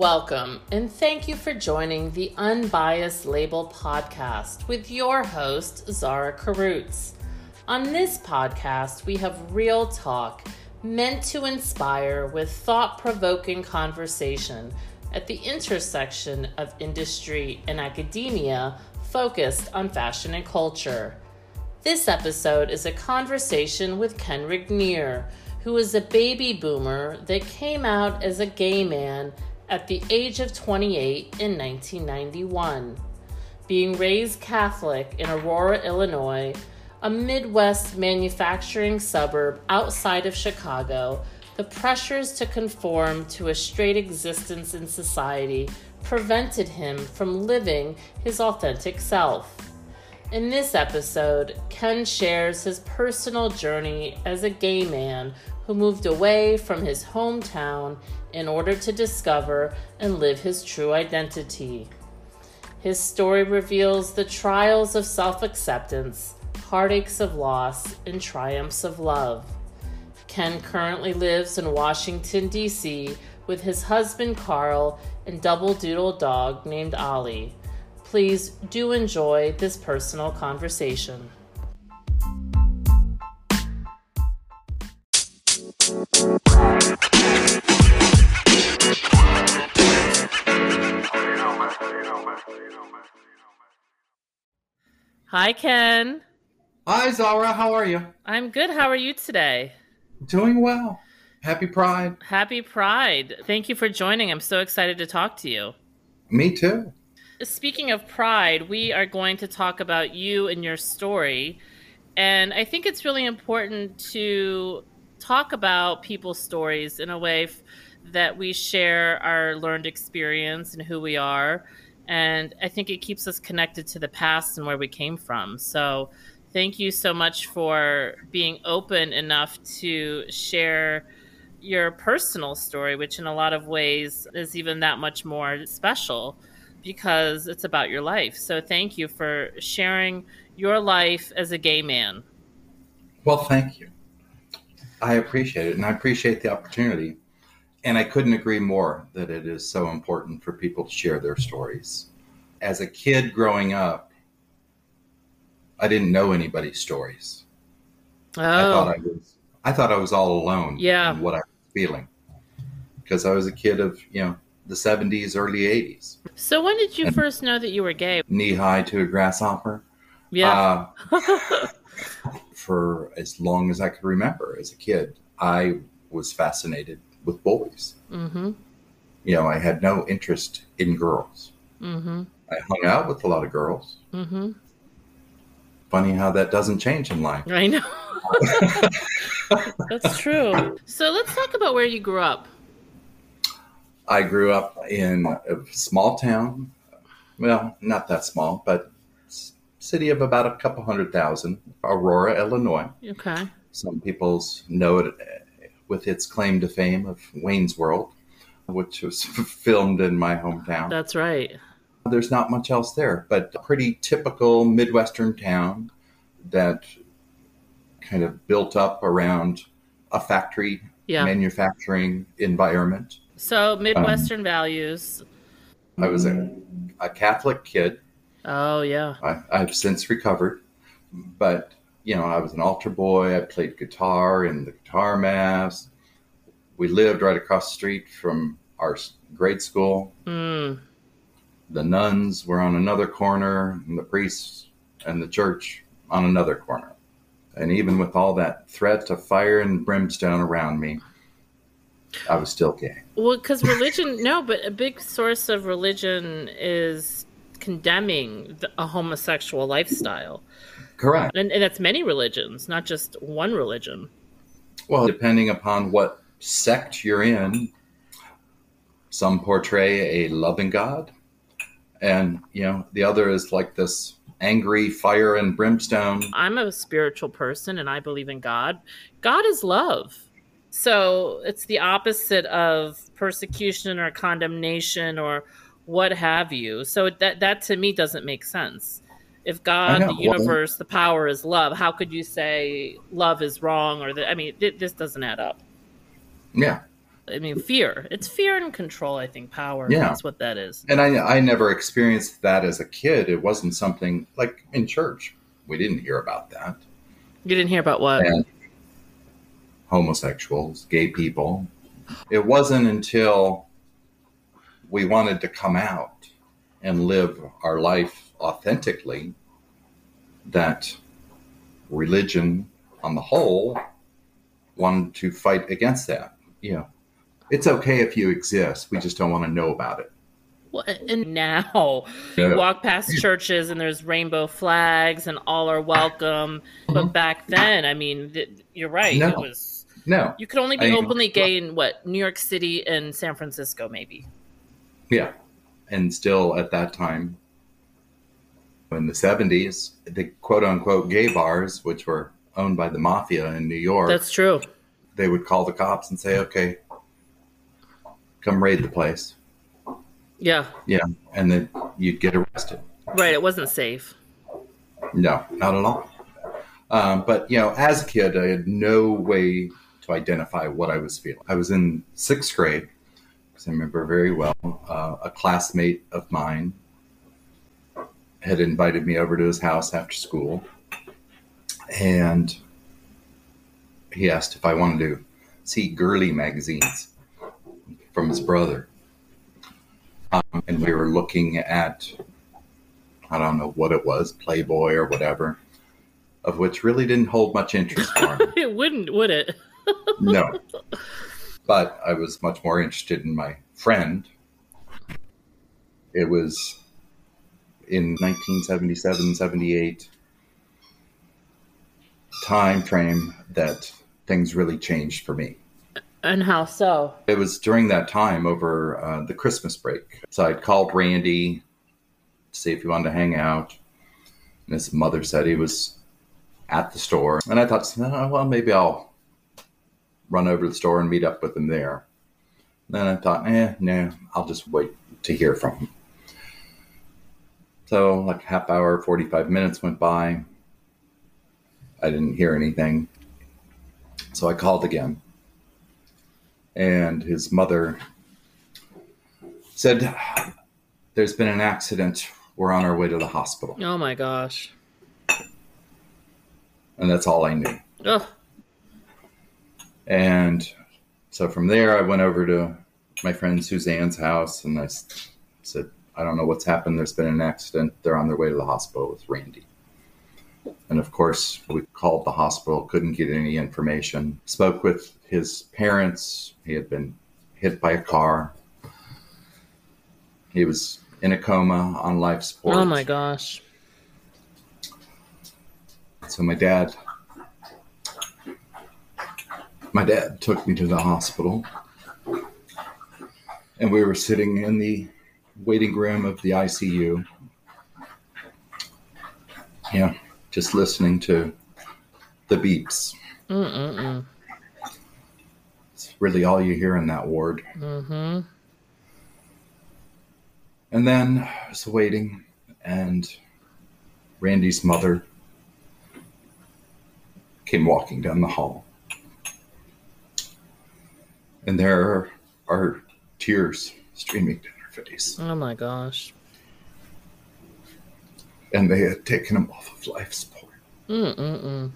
Welcome, and thank you for joining the Unbiased Label podcast with your host, Zara Karutz. On this podcast, we have real talk meant to inspire with thought-provoking conversation at the intersection of industry and academia focused on fashion and culture. This episode is a conversation with Ken Regnier, who is a baby boomer that came out as a gay man at the age of 28 in 1991. Being raised Catholic in Aurora, Illinois, a Midwest manufacturing suburb outside of Chicago, the pressures to conform to a straight existence in society prevented him from living his authentic self. In this episode, Ken shares his personal journey as a gay man who moved away from his hometown in order to discover and live his true identity. His story reveals the trials of self-acceptance, heartaches of loss, and triumphs of love. Ken currently lives in Washington, D.C. with his husband, Carl, and double-doodle dog named Ollie. Please do enjoy this personal conversation. Hi, Ken. Hi, Zara. How are you? I'm good. How are you today? Doing well. Happy Pride. Happy Pride. Thank you for joining. I'm so excited to talk to you. Me too. Speaking of Pride, we are going to talk about you and your story. And I think it's really important to talk about people's stories in a way that we share our learned experience and who we are. And I think it keeps us connected to the past and where we came from. So thank you so much for being open enough to share your personal story, which in a lot of ways is even that much more special because it's about your life. So thank you for sharing your life as a gay man. Well, thank you. I appreciate it, and I appreciate the opportunity. And I couldn't agree more that it is so important for people to share their stories. As a kid growing up, I didn't know anybody's stories. Oh. I thought I was all alone in what I was feeling because I was a kid of, the 70s, early 80s. So when did you first know that you were gay? Knee high to a grasshopper. Yeah. For as long as I could remember as a kid, I was fascinated with boys. Mm-hmm. I had no interest in girls. Mm-hmm. I hung out with a lot of girls. Mm-hmm. Funny how that doesn't change in life. I know. That's true. So let's talk about where you grew up. I grew up in a small town. Well, not that small, but city of about a couple 100,000, Aurora, Illinois. Okay. Some people know it with its claim to fame of Wayne's World, which was filmed in my hometown. That's right. There's not much else there, but a pretty typical Midwestern town that kind of built up around a factory manufacturing environment. So Midwestern values. I was a Catholic kid. Oh, yeah. I've since recovered, but, I was an altar boy. I played guitar in the guitar mass. We lived right across the street from our grade school. Mm. The nuns were on another corner, and the priests and the church on another corner. And even with all that threat of fire and brimstone around me, I was still gay. Well, because religion, but a big source of religion is condemning a homosexual lifestyle. Correct. And that's many religions, not just one religion. Well, depending upon what sect you're in, some portray a loving God. And, the other is like this angry fire and brimstone. I'm a spiritual person and I believe in God. God is love. So it's the opposite of persecution or condemnation or what have you. So that to me doesn't make sense. If God, the universe, the power is love, how could you say love is wrong? Or this doesn't add up. Yeah. I mean, fear. It's fear and control, I think, power. Yeah. That's what that is. And I never experienced that as a kid. It wasn't something like in church. We didn't hear about that. You didn't hear about what? And homosexuals, gay people. It wasn't until we wanted to come out and live our life authentically that religion on the whole wanted to fight against that. You know, it's okay if you exist. We just don't want to know about it. Well, and now you walk past churches and there's rainbow flags and all are welcome. Mm-hmm. But back then, I mean, you're right. No. It was no. You could only be openly gay in what, New York City and San Francisco, maybe. Yeah, and still at that time, in the 70s, the quote-unquote gay bars, which were owned by the mafia in New York. That's true. They would call the cops and say, okay, come raid the place. Yeah. Yeah, and then you'd get arrested. Right, it wasn't safe. No, not at all. But, you know, as a kid, I had no way to identify what I was feeling. I was in 6th grade, because I remember very well, a classmate of mine had invited me over to his house after school, and he asked if I wanted to see girly magazines from his brother. And we were looking at, I don't know what it was, Playboy or whatever, of which really didn't hold much interest for him. It wouldn't, would it? No. But I was much more interested in my friend. It was in 1977, 78 time frame that things really changed for me. And how so? It was during that time over the Christmas break. So I'd called Randy to see if he wanted to hang out. And his mother said he was at the store. And I thought, oh, well, maybe I'll run over to the store and meet up with him there. And then I thought, no, I'll just wait to hear from him. So like half hour, 45 minutes went by. I didn't hear anything. So I called again. And his mother said, there's been an accident. We're on our way to the hospital. Oh, my gosh. And that's all I knew. Ugh. And so from there, I went over to my friend Suzanne's house. And I said, I don't know what's happened. There's been an accident. They're on their way to the hospital with Randy. And of course, we called the hospital, couldn't get any information. Spoke with his parents. He had been hit by a car. He was in a coma on life support. Oh my gosh. So my dad took me to the hospital. And we were sitting in the waiting room of the ICU. Yeah, just listening to the beeps. Mm-mm-mm. It's really all you hear in that ward. Mm-hmm. And then I was waiting, and Randy's mother came walking down the hall. And there are tears streaming down her face. Oh, my gosh. And they had taken him off of life support. Mm-mm-mm.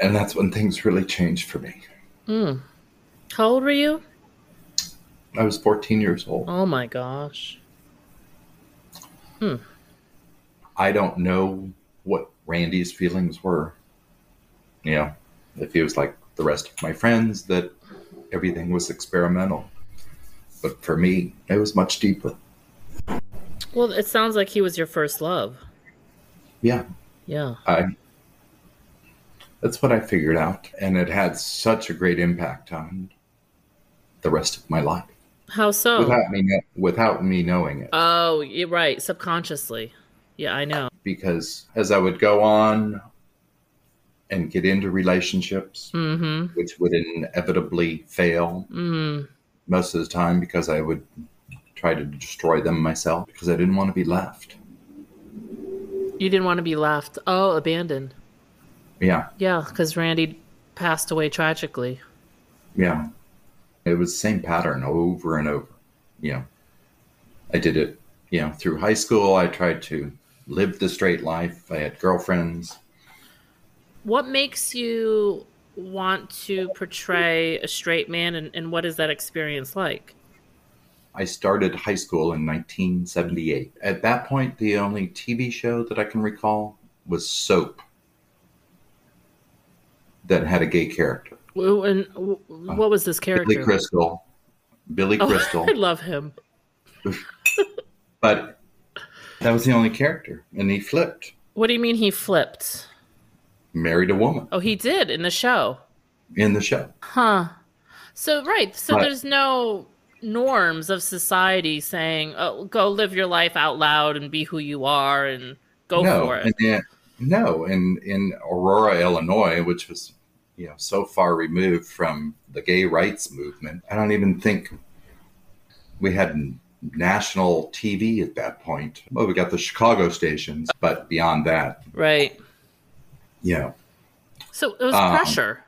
And that's when things really changed for me. Mm. How old were you? I was 14 years old. Oh, my gosh. Mm. I don't know what Randy's feelings were. You know, if he was like the rest of my friends, that everything was experimental. But for me, it was much deeper. Well, it sounds like he was your first love. Yeah. Yeah. That's what I figured out. And it had such a great impact on the rest of my life. How so? Without me knowing it. Oh, you're right. Subconsciously. Yeah, I know. Because as I would go on and get into relationships, mm-hmm. which would inevitably fail mm-hmm. most of the time because I would try to destroy them myself because I didn't want to be left. You didn't want to be left. Oh, abandoned. Yeah. Yeah, because Randy passed away tragically. Yeah. It was the same pattern over and over. You know, I did it, you know, through high school. I tried to live the straight life. I had girlfriends. What makes you want to portray a straight man, and what is that experience like? I started high school in 1978. At that point, the only TV show that I can recall was Soap that had a gay character. And what was this character? Billy Crystal. Billy Crystal. I love him. But that was the only character, and he flipped. What do you mean he flipped? Married a woman. Oh, he did in the show. In the show. Huh. So, right. So there's no norms of society saying, oh, go live your life out loud and be who you are and go for it. In Aurora, Illinois, which was, you know, so far removed from the gay rights movement, I don't even think we had national TV at that point. Well, we got the Chicago stations, but beyond that. Right. Yeah. So it was pressure.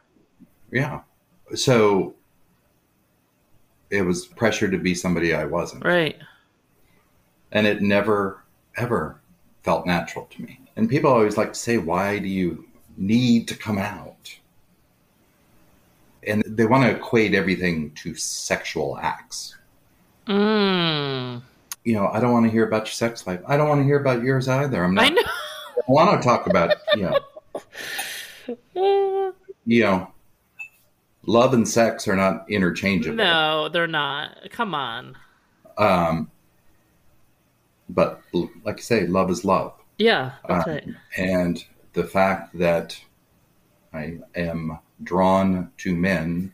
Yeah. So it was pressure to be somebody I wasn't. Right. And it never, ever felt natural to me. And people always like to say, why do you need to come out? And they want to equate everything to sexual acts. Mm. You know, I don't want to hear about your sex life. I don't want to hear about yours either. I don't want to talk about, you know, love and sex are not interchangeable. No, they're not. Come on. But like I say, love is love. Yeah, that's right. And the fact that I am drawn to men,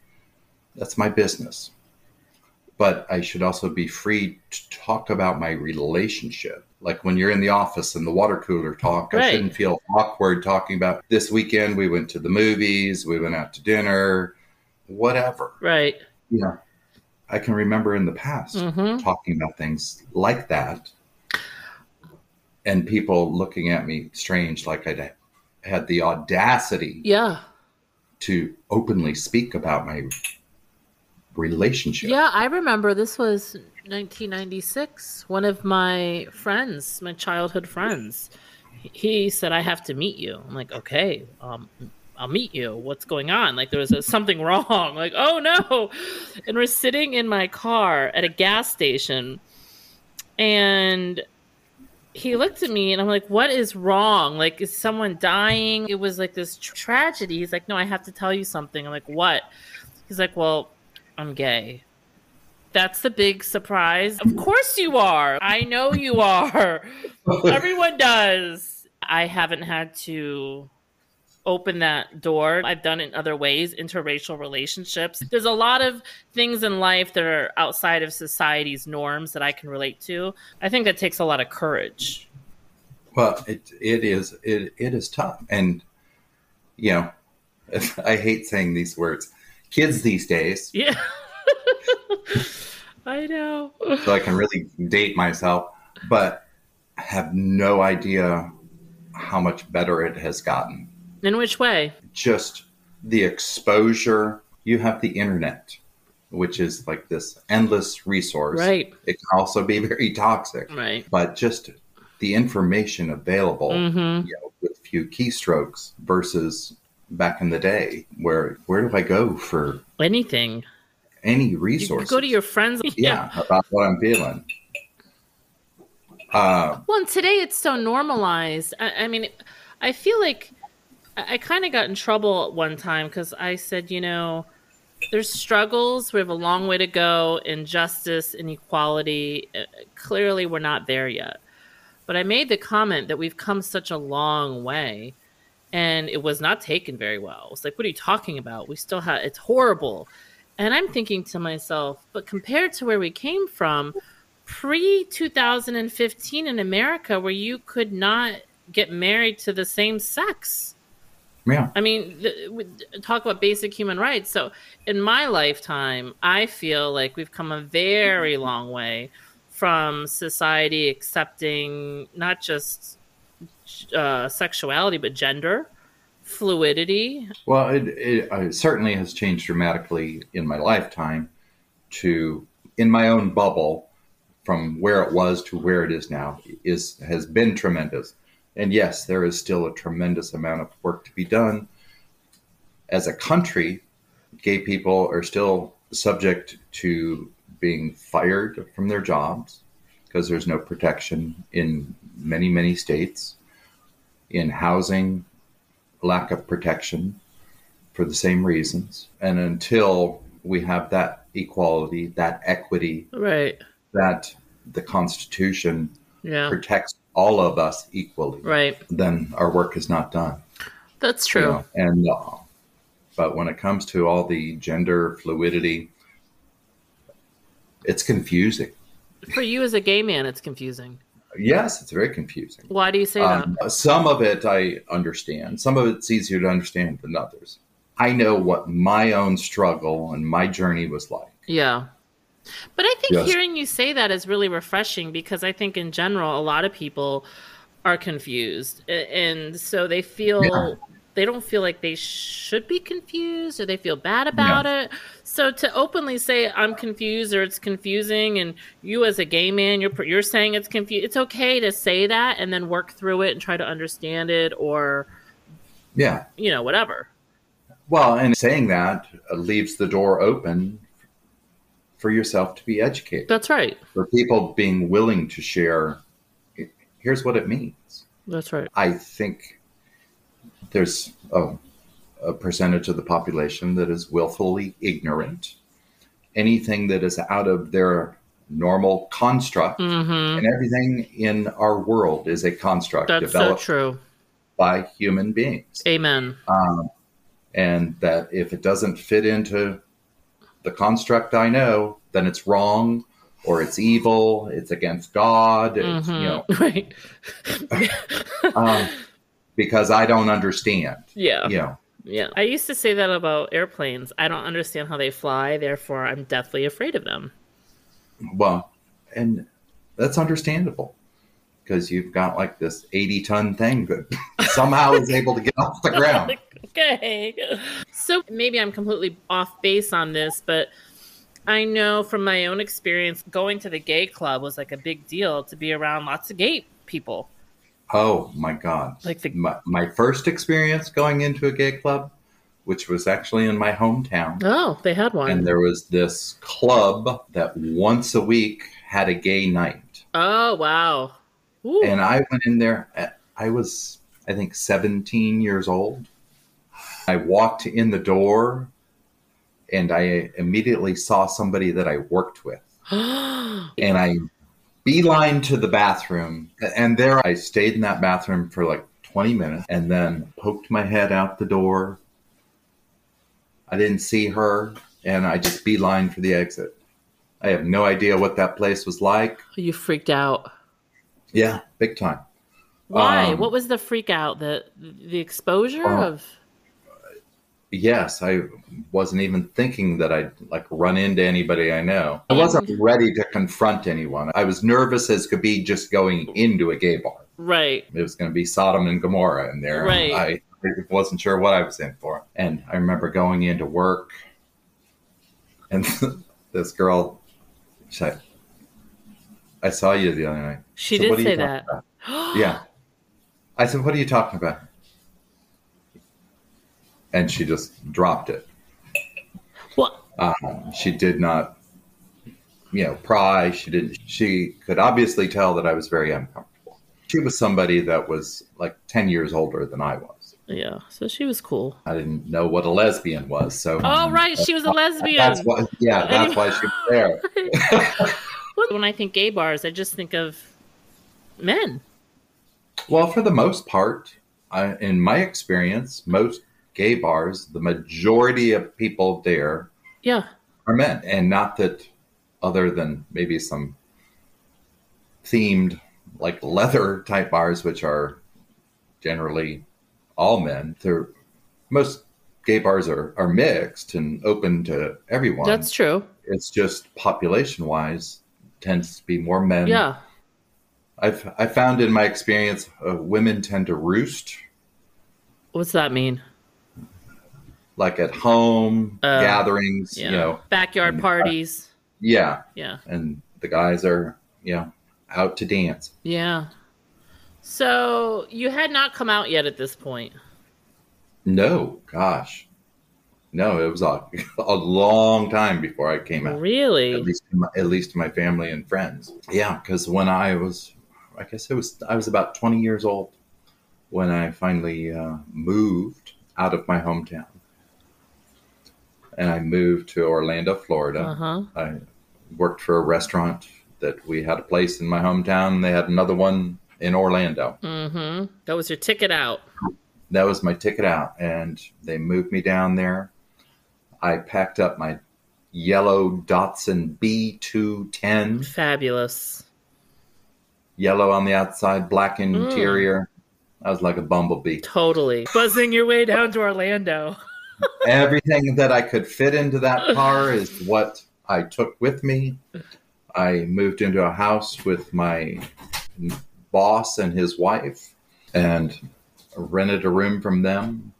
that's my business. But I should also be free to talk about my relationship. Like when you're in the office and the water cooler talk, right. I shouldn't feel awkward talking about this weekend. We went to the movies, we went out to dinner, whatever. Right. Yeah. I can remember in the past talking about things like that. And people looking at me strange, like I had the audacity to openly speak about my relationship. Yeah, I remember this was 1996. One of my friends, my childhood friends, he said, I have to meet you. I'm like, okay, I'll meet you. What's going on? Like there was something wrong. Like, oh no. And we're sitting in my car at a gas station and he looked at me and I'm like, what is wrong? Like, is someone dying? It was like this tragedy. He's like, no, I have to tell you something. I'm like, what? He's like, well, I'm gay. That's the big surprise. Of course you are. I know you are. Everyone does. I haven't had to open that door. I've done it in other ways, interracial relationships. There's a lot of things in life that are outside of society's norms that I can relate to. I think that takes a lot of courage. Well, it is tough. And, you know, I hate saying these words. Kids these days. Yeah. I know. So I can really date myself, but have no idea how much better it has gotten. In which way? Just the exposure. You have the internet, which is like this endless resource. Right. It can also be very toxic. Right. But just the information available you know, with a few keystrokes versus back in the day where do I go for anything? Any resources. You go to your friends. Yeah, about what I'm feeling. Well, and today it's so normalized. I mean, I feel like I kind of got in trouble at one time because I said, you know, there's struggles. We have a long way to go in justice and equality. Clearly, we're not there yet. But I made the comment that we've come such a long way, and it was not taken very well. It's like, what are you talking about? We still have, it's horrible. And I'm thinking to myself, but compared to where we came from, pre-2015 in America, where you could not get married to the same sex. Yeah. I mean, we talk about basic human rights. So in my lifetime, I feel like we've come a very long way from society accepting not just sexuality, but gender fluidity? Well, it certainly has changed dramatically in my lifetime to, in my own bubble, from where it was to where it is now, has been tremendous. And yes, there is still a tremendous amount of work to be done. As a country, gay people are still subject to being fired from their jobs because there's no protection in many, many states. In housing, lack of protection for the same reasons. And until we have that equality, that equity, right, that the Constitution protects all of us equally, right, then our work is not done. That's true. You know, and but when it comes to all the gender fluidity, it's confusing. For you as a gay man, it's confusing. Yes, it's very confusing. Why do you say that? Some of it I understand. Some of it's easier to understand than others. I know what my own struggle and my journey was like. Yeah. But I think hearing you say that is really refreshing, because I think in general, a lot of people are confused. And so they feel... Yeah. They don't feel like they should be confused, or they feel bad about it. So to openly say I'm confused or it's confusing, and you as a gay man, you're saying it's confused. It's okay to say that and then work through it and try to understand it, or you know, whatever. Well, and saying that leaves the door open for yourself to be educated. That's right. For people being willing to share, here's what it means. That's right. I think there's a percentage of the population that is willfully ignorant. Anything that is out of their normal construct, and everything in our world is a construct developed by human beings. Amen. And that if it doesn't fit into the construct I know, then it's wrong, or it's evil, it's against God, it's, you know. Right. Because I don't understand. Yeah. You know. Yeah. I used to say that about airplanes. I don't understand how they fly, therefore I'm deathly afraid of them. Well, and that's understandable, because you've got like this 80-ton thing that somehow is able to get off the ground. Okay. So maybe I'm completely off base on this, but I know from my own experience, going to the gay club was like a big deal, to be around lots of gay people. Oh, my God. Like my first experience going into a gay club, which was actually in my hometown. Oh, they had one. And there was this club that once a week had a gay night. Oh, wow. Ooh. And I went in there. I was, I think, 17 years old. I walked in the door, and I immediately saw somebody that I worked with. And I... beeline to the bathroom, and there I stayed in that bathroom for like 20 minutes, and then poked my head out the door. I didn't see her, and I just beelined for the exit. I have no idea what that place was like. You freaked out. Yeah, big time. Why? What was the freak out? The exposure of... Yes, I wasn't even thinking that I'd like run into anybody I know. I wasn't ready to confront anyone. I was nervous as could be just going into a gay bar. Right. It was going to be Sodom and Gomorrah in there. Right. I wasn't sure what I was in for. And I remember going into work, and this girl said, I saw you the other night. She did say that. Yeah. I said, what are you talking about? And she just dropped it. What? She did not, you know, pry. She didn't. She could obviously tell that I was very uncomfortable. She was somebody that was like 10 years older than I was. Yeah, so she was cool. I didn't know what a lesbian was. So. Oh, right. She was a lesbian. That's why, yeah, that's why she was there. When I think gay bars, I just think of men. Well, for the most part, in my experience, most gay bars, the majority of people there are men. And not that, other than maybe some themed like leather type bars, which are generally all men, most gay bars are mixed and open to everyone. That's true. It's just population wise tends to be more men. Yeah. I found in my experience, women tend to roost What's that mean? Like at home, gatherings, yeah. You know. Backyard parties. Yeah. Yeah. And the guys are, you know, out to dance. Yeah. So you had not come out yet at this point. No, gosh. No, it was a long time before I came out. Really? At least to my family and friends. Yeah, because when I was, I guess it was, I was about 20 years old when I finally moved out of my hometown. And I moved to Orlando, Florida. Uh-huh. I worked for a restaurant that we had a place in my hometown. They had another one in Orlando. Mm-hmm. That was your ticket out. That was my ticket out. And they moved me down there. I packed up my yellow Datsun B210. Fabulous. Yellow on the outside, black interior. I was like a bumblebee. Totally. Buzzing your way down to Orlando. Everything that I could fit into that car is what I took with me. I moved into a house with my boss and his wife and rented a room from them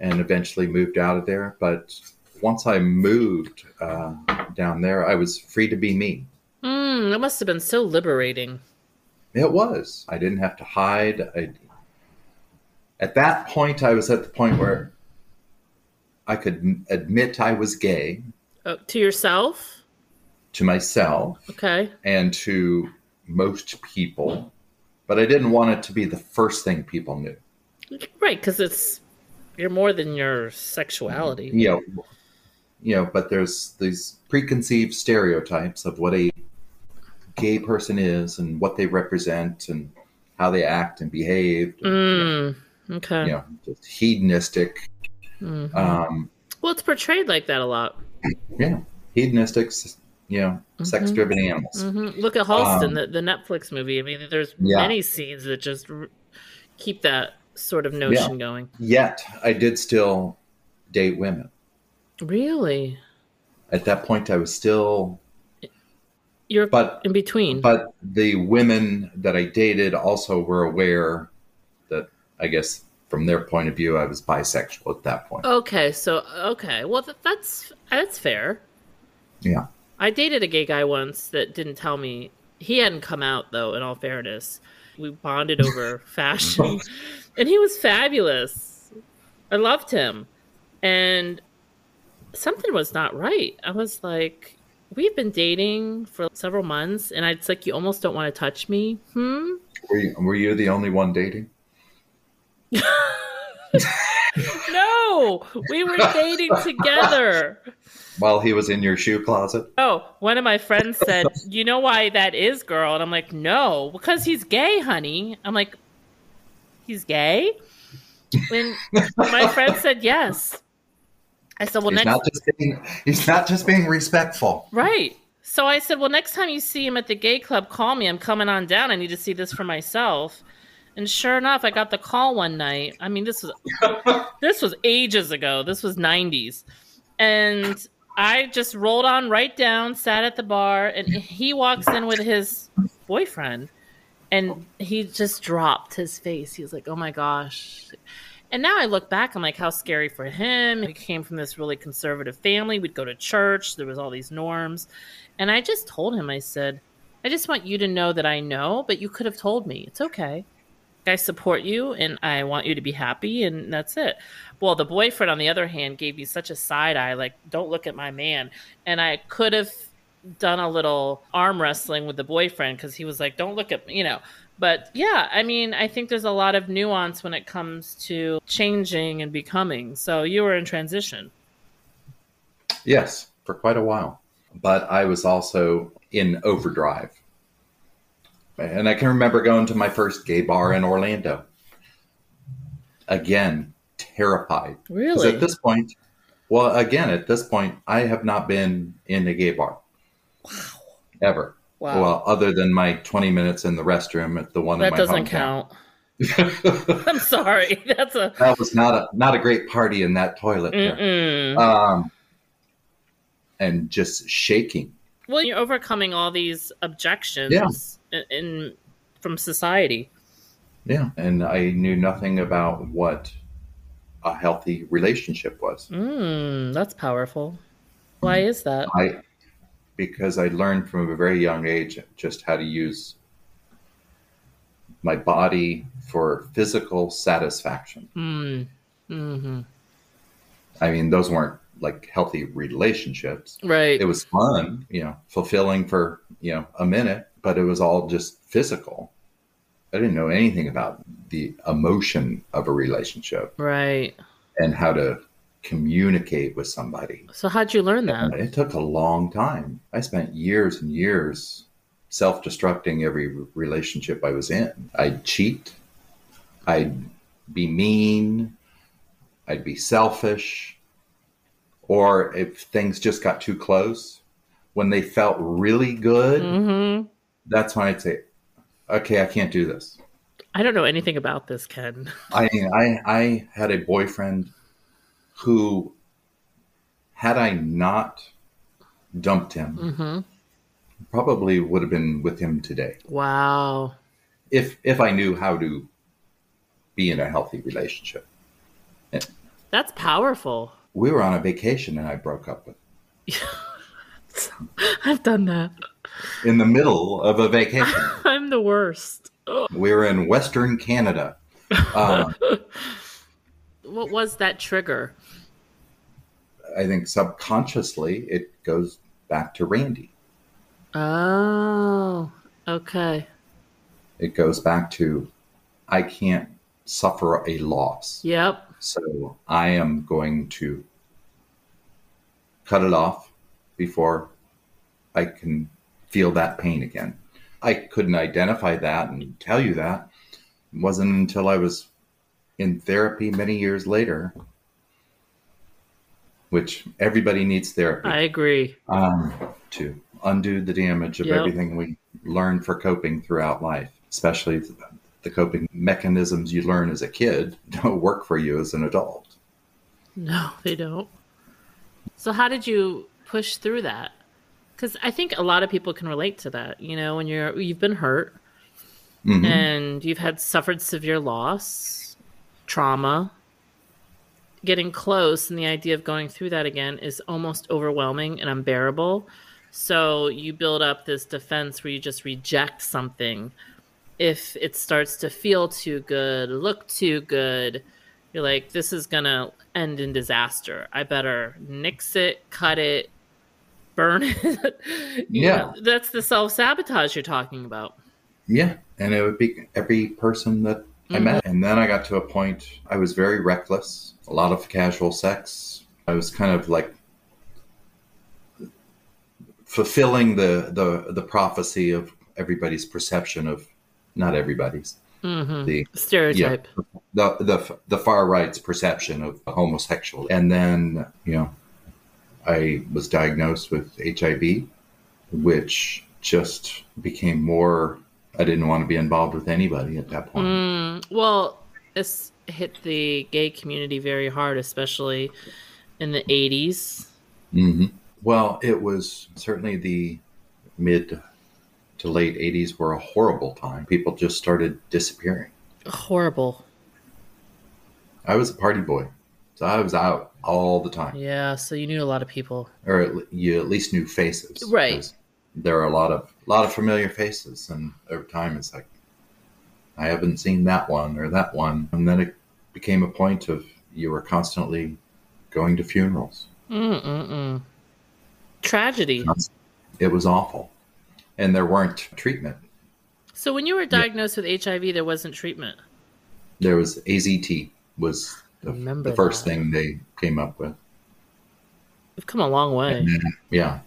and eventually moved out of there. But once I moved down there, I was free to be me. That must have been so liberating. It was. I didn't have to hide. At that point, I was at the point where I could admit I was gay. Oh, to yourself? To myself. Okay. And to most people. But I didn't want it to be the first thing people knew. Right, because you're more than your sexuality. You know, but there's these preconceived stereotypes of what a gay person is and what they represent and how they act and behave. And, you know, okay. You know, just hedonistic. Mm-hmm. Well, it's portrayed like that a lot. Yeah. Hedonistic, you know, mm-hmm. sex-driven animals. Mm-hmm. Look at Halston, the Netflix movie. I mean, there's many scenes that just keep that sort of notion going. Yet, I did still date women. Really? At that point, I was still... But in between. But the women that I dated also were aware that, I guess... From their point of view, I was bisexual at that point. Okay. Well, that's fair. Yeah. I dated a gay guy once that didn't tell me. He hadn't come out, though, in all fairness. We bonded over fashion. And he was fabulous. I loved him. And something was not right. I was like, we've been dating for several months, and it's like, you almost don't want to touch me. Were you the only one dating? No, we were dating together while he was in your shoe closet. Oh, one of my friends said, you know why that is, girl? And I'm like, no, because he's gay, honey. I'm like, he's gay? When my friend said yes, I said, well, he's not just being respectful, right? So I said, well, next time you see him at the gay club, call me. I'm coming on down. I need to see this for myself. And sure enough, I got the call one night. I mean, this was ages ago. This was 90s. And I just rolled on right down, sat at the bar, and he walks in with his boyfriend. And he just dropped his face. He was like, oh, my gosh. And now I look back, I'm like, how scary for him. He came from this really conservative family. We'd go to church. There was all these norms. And I just told him, I said, I just want you to know that I know, but you could have told me. It's okay. I support you and I want you to be happy, and that's it. Well, the boyfriend, on the other hand, gave me such a side eye, like, don't look at my man. And I could have done a little arm wrestling with the boyfriend because he was like, don't look at me, you know. But yeah, I mean, I think there's a lot of nuance when it comes to changing and becoming. So you were in transition. Yes, for quite a while. But I was also in overdrive. And I can remember going to my first gay bar in Orlando. Again, terrified. Really? Because at this point, I have not been in a gay bar. Wow. Ever. Wow. Well, other than my 20 minutes in the restroom at the one in my hometown. That doesn't count. I'm sorry. That was not a great party in that toilet there. And just shaking. Well, you're overcoming all these objections. Yeah. From society. Yeah. And I knew nothing about what a healthy relationship was. That's powerful. Why is that? Because I learned from a very young age just how to use my body for physical satisfaction. Mm-hmm. I mean, those weren't like healthy relationships. Right. It was fun, fulfilling for, a minute, but it was all just physical. I didn't know anything about the emotion of a relationship. Right. And how to communicate with somebody. So how'd you learn that? It took a long time. I spent years and years self-destructing every relationship I was in. I'd cheat. I'd be mean. I'd be selfish. Or if things just got too close, when they felt really good, that's when I'd say, okay, I can't do this. I don't know anything about this, Ken. I mean, I had a boyfriend who, had I not dumped him, probably would have been with him today. Wow. If I knew how to be in a healthy relationship. That's powerful. We were on a vacation and I broke up with him. I've done that. In the middle of a vacation. I'm the worst. We were in Western Canada. What was that trigger? I think subconsciously it goes back to Randy. Oh, okay. It goes back to, I can't suffer a loss. Yep. So I am going to cut it off before I can feel that pain again. I couldn't identify that and tell you that. It wasn't until I was in therapy many years later, which everybody needs therapy. I agree. To undo the damage of everything we learn for coping throughout life, especially the coping mechanisms you learn as a kid don't work for you as an adult. No, they don't. So how did you push through that? Because I think a lot of people can relate to that. When you've been hurt and you've suffered severe loss, trauma, getting close, and the idea of going through that again is almost overwhelming and unbearable. So you build up this defense where you just reject something. If it starts to feel too good, look too good, you're like, this is going to end in disaster. I better nix it, cut it, burn it. Yeah. That's the self-sabotage you're talking about. Yeah. And it would be every person that I met. And then I got to a point, I was very reckless, a lot of casual sex. I was kind of like fulfilling the prophecy of everybody's perception of, not everybody's, the stereotype, the far right's perception of homosexual. And then, I was diagnosed with HIV, which just became more, I didn't want to be involved with anybody at that point. Well, this hit the gay community very hard, especially in the 80s. Well, it was certainly the mid to late 80s were a horrible time. People just started disappearing. Horrible. I was a party boy, so I was out all the time. Yeah, so you knew a lot of people. Or you at least knew faces. Right. There are a lot of familiar faces, and over time it's like, I haven't seen that one or that one. And then it became a point of you were constantly going to funerals. Tragedy. It was awful. And there weren't treatment. So when you were diagnosed with HIV, there wasn't treatment? There was AZT was the first thing they came up with. We've come a long way. And then,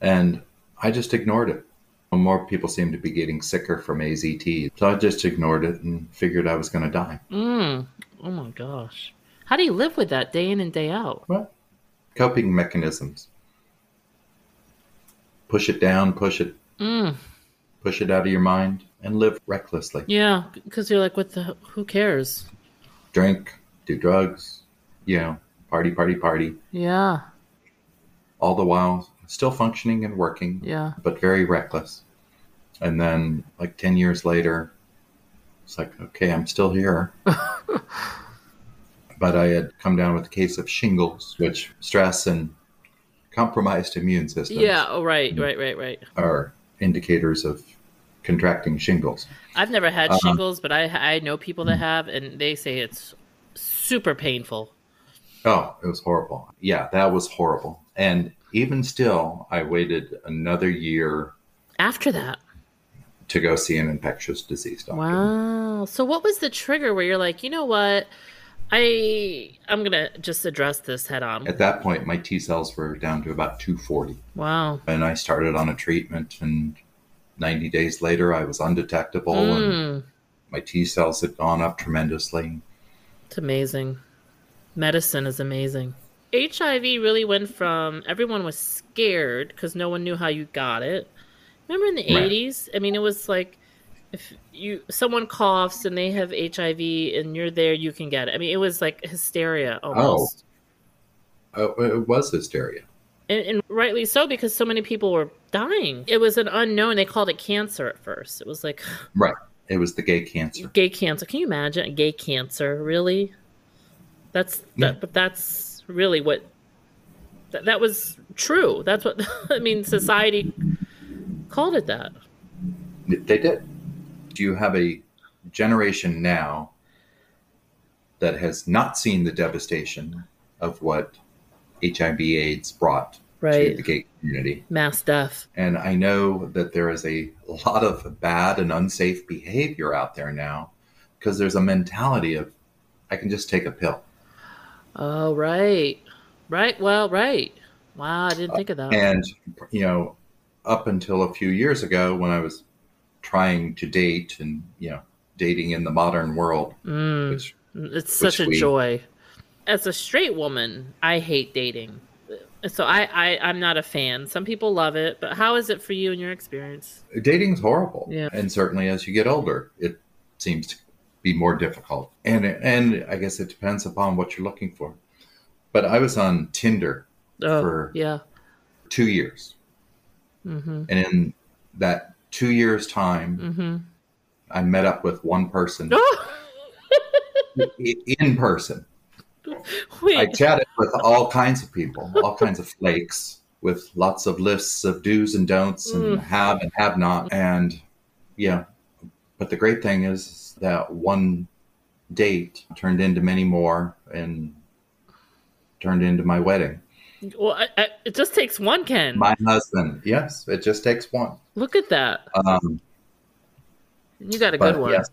and I just ignored it. More people seemed to be getting sicker from AZT. So I just ignored it and figured I was going to die. Oh my gosh. How do you live with that day in and day out? Well, coping mechanisms. Push it down, push it. Push it out of your mind and live recklessly. Yeah, because you're like, who cares? Drink, do drugs, party, party, party. Yeah. All the while still functioning and working. Yeah. But very reckless. And then like 10 years later, It's like, okay, I'm still here. But I had come down with a case of shingles, which stress and compromised immune systems. Yeah, oh, right. Are indicators of contracting shingles. I've never had shingles, but I know people that have, and they say it's super painful. Oh, it was horrible. Yeah, that was horrible. And even still, I waited another year after that to go see an infectious disease doctor. Wow. So what was the trigger where you're like, you know what? I'm going to just address this head on. At that point, my T cells were down to about 240. Wow. And I started on a treatment, and 90 days later, I was undetectable, and my T cells had gone up tremendously. It's amazing. Medicine is amazing. HIV really went from everyone was scared because no one knew how you got it. Remember in the 80s? I mean, it was like, if someone coughs and they have HIV and you're there, you can get it. I mean, it was like hysteria almost. Oh, it was hysteria. And rightly so, because so many people were dying. It was an unknown. They called it cancer at first. It was like... Right. It was the gay cancer. Gay cancer. Can you imagine? Gay cancer, really? But that's really what... That was true. That's what... I mean, society called it that. They did. Do you have a generation now that has not seen the devastation of what HIV/AIDS brought to the gay community? Mass death. And I know that there is a lot of bad and unsafe behavior out there now because there's a mentality of, I can just take a pill. Oh, right. Right. Well, right. Wow. I didn't think of that. And, you know, up until a few years ago when I was trying to date and, you know, dating in the modern world. It's such a joy. As a straight woman, I hate dating. So I'm not a fan. Some people love it, but how is it for you in your experience? Dating's horrible. Yeah. And certainly as you get older, it seems to be more difficult. And I guess it depends upon what you're looking for. But I was on Tinder for 2 years. Mm-hmm. And in that 2 years time, I met up with one person in person. Wait. I chatted with all kinds of people, all kinds of flakes, with lots of lists of do's and don'ts and have and have not. And yeah, but the great thing is that one date turned into many more and turned into my wedding. Well, it just takes one, Ken. My husband. Yes, it just takes one. Look at that. You got a good one. Yes.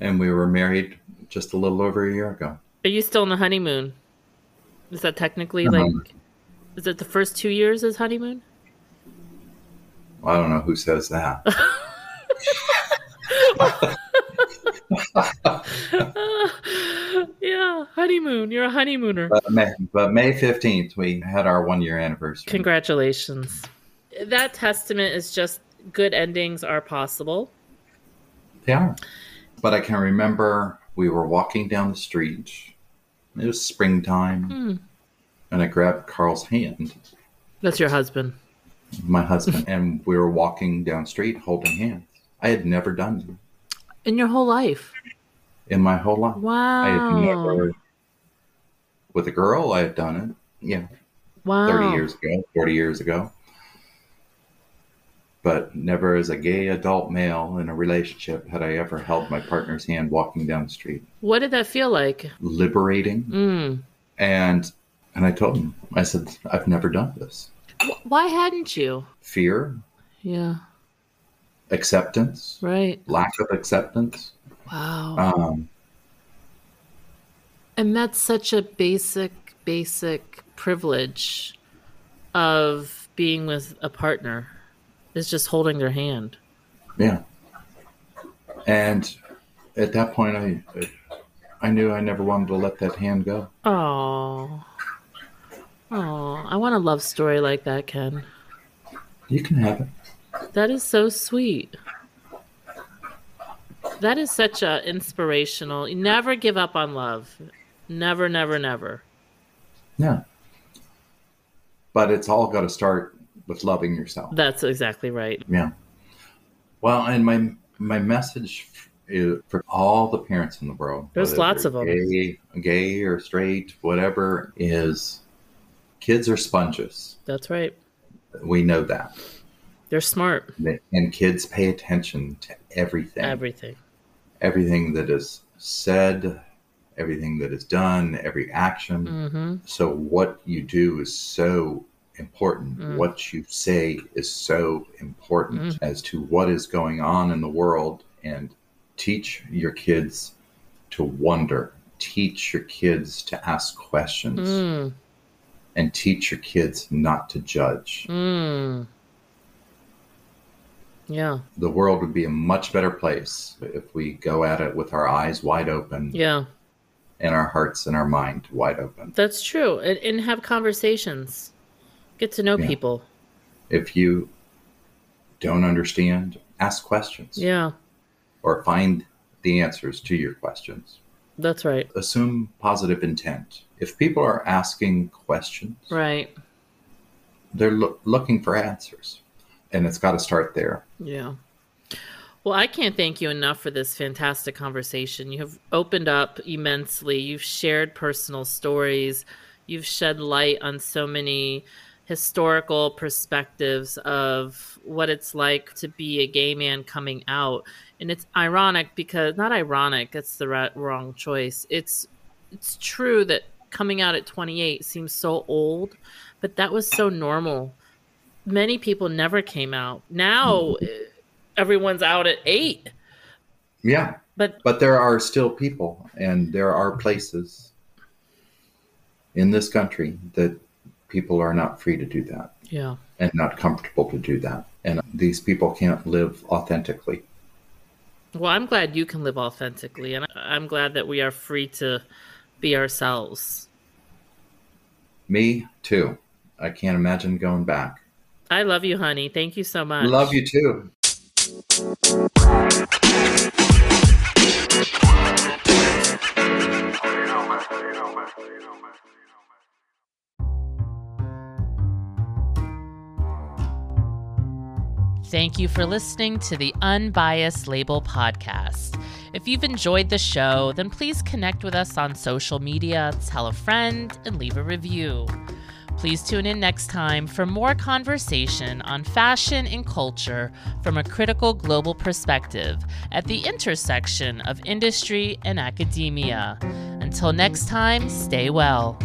And we were married just a little over a year ago. Are you still on the honeymoon? Is that technically is it the first 2 years is honeymoon? Well, I don't know who says that. Yeah, honeymoon. You're a honeymooner. But May 15th, we had our 1 year anniversary. Congratulations. That testament is just good endings are possible. They are. But I can remember we were walking down the street. It was springtime. And I grabbed Carl's hand. That's your husband. My husband. And we were walking down the street holding hands. I had never done that. In your whole life? In my whole life. Wow. I had never, with a girl, I had done it. Yeah. Wow. 30 years ago, 40 years ago. But never as a gay adult male in a relationship had I ever held my partner's hand walking down the street. What did that feel like? Liberating. And I told him, I said, I've never done this. Why hadn't you? Fear. Yeah. Acceptance. Right. Lack of acceptance. Wow. And that's such a basic privilege of being with a partner, is just holding their hand. Yeah. And at that point, I knew I never wanted to let that hand go. Oh, I want a love story like that, Ken. You can have it. That is so sweet. That is such a inspirational. You never give up on love. Never, never, never. Yeah. But it's all got to start with loving yourself. That's exactly right. Yeah. Well, and my message for all the parents in the world. There's lots of them. Gay or straight, whatever, is kids are sponges. That's right. We know that. They're smart. And kids pay attention to everything. Everything. Everything that is said, everything that is done, every action. Mm-hmm. So what you do is so important. Mm. What you say is so important as to what is going on in the world, and teach your kids to wonder, teach your kids to ask questions, and teach your kids not to judge. Mm. Yeah. The world would be a much better place if we go at it with our eyes wide open. Yeah. And our hearts and our mind wide open. That's true. And have conversations. Get to know people. If you don't understand, ask questions. Yeah. Or find the answers to your questions. That's right. Assume positive intent. If people are asking questions, right, they're looking for answers. And it's got to start there. Yeah. Well, I can't thank you enough for this fantastic conversation. You have opened up immensely. You've shared personal stories. You've shed light on so many historical perspectives of what it's like to be a gay man coming out. And it's ironic because, not ironic, it's the wrong choice. It's true that coming out at 28 seems so old, but that was so normal. Many people never came out. Now everyone's out at 8. Yeah. But there are still people, and there are places in this country that people are not free to do that. Yeah. And not comfortable to do that. And these people can't live authentically. Well, I'm glad you can live authentically, and I'm glad that we are free to be ourselves. Me too. I can't imagine going back. I love you, honey. Thank you so much. Love you too. Thank you for listening to the Unbiased Label podcast. If you've enjoyed the show, then please connect with us on social media, tell a friend, and leave a review. Please tune in next time for more conversation on fashion and culture from a critical global perspective at the intersection of industry and academia. Until next time, stay well.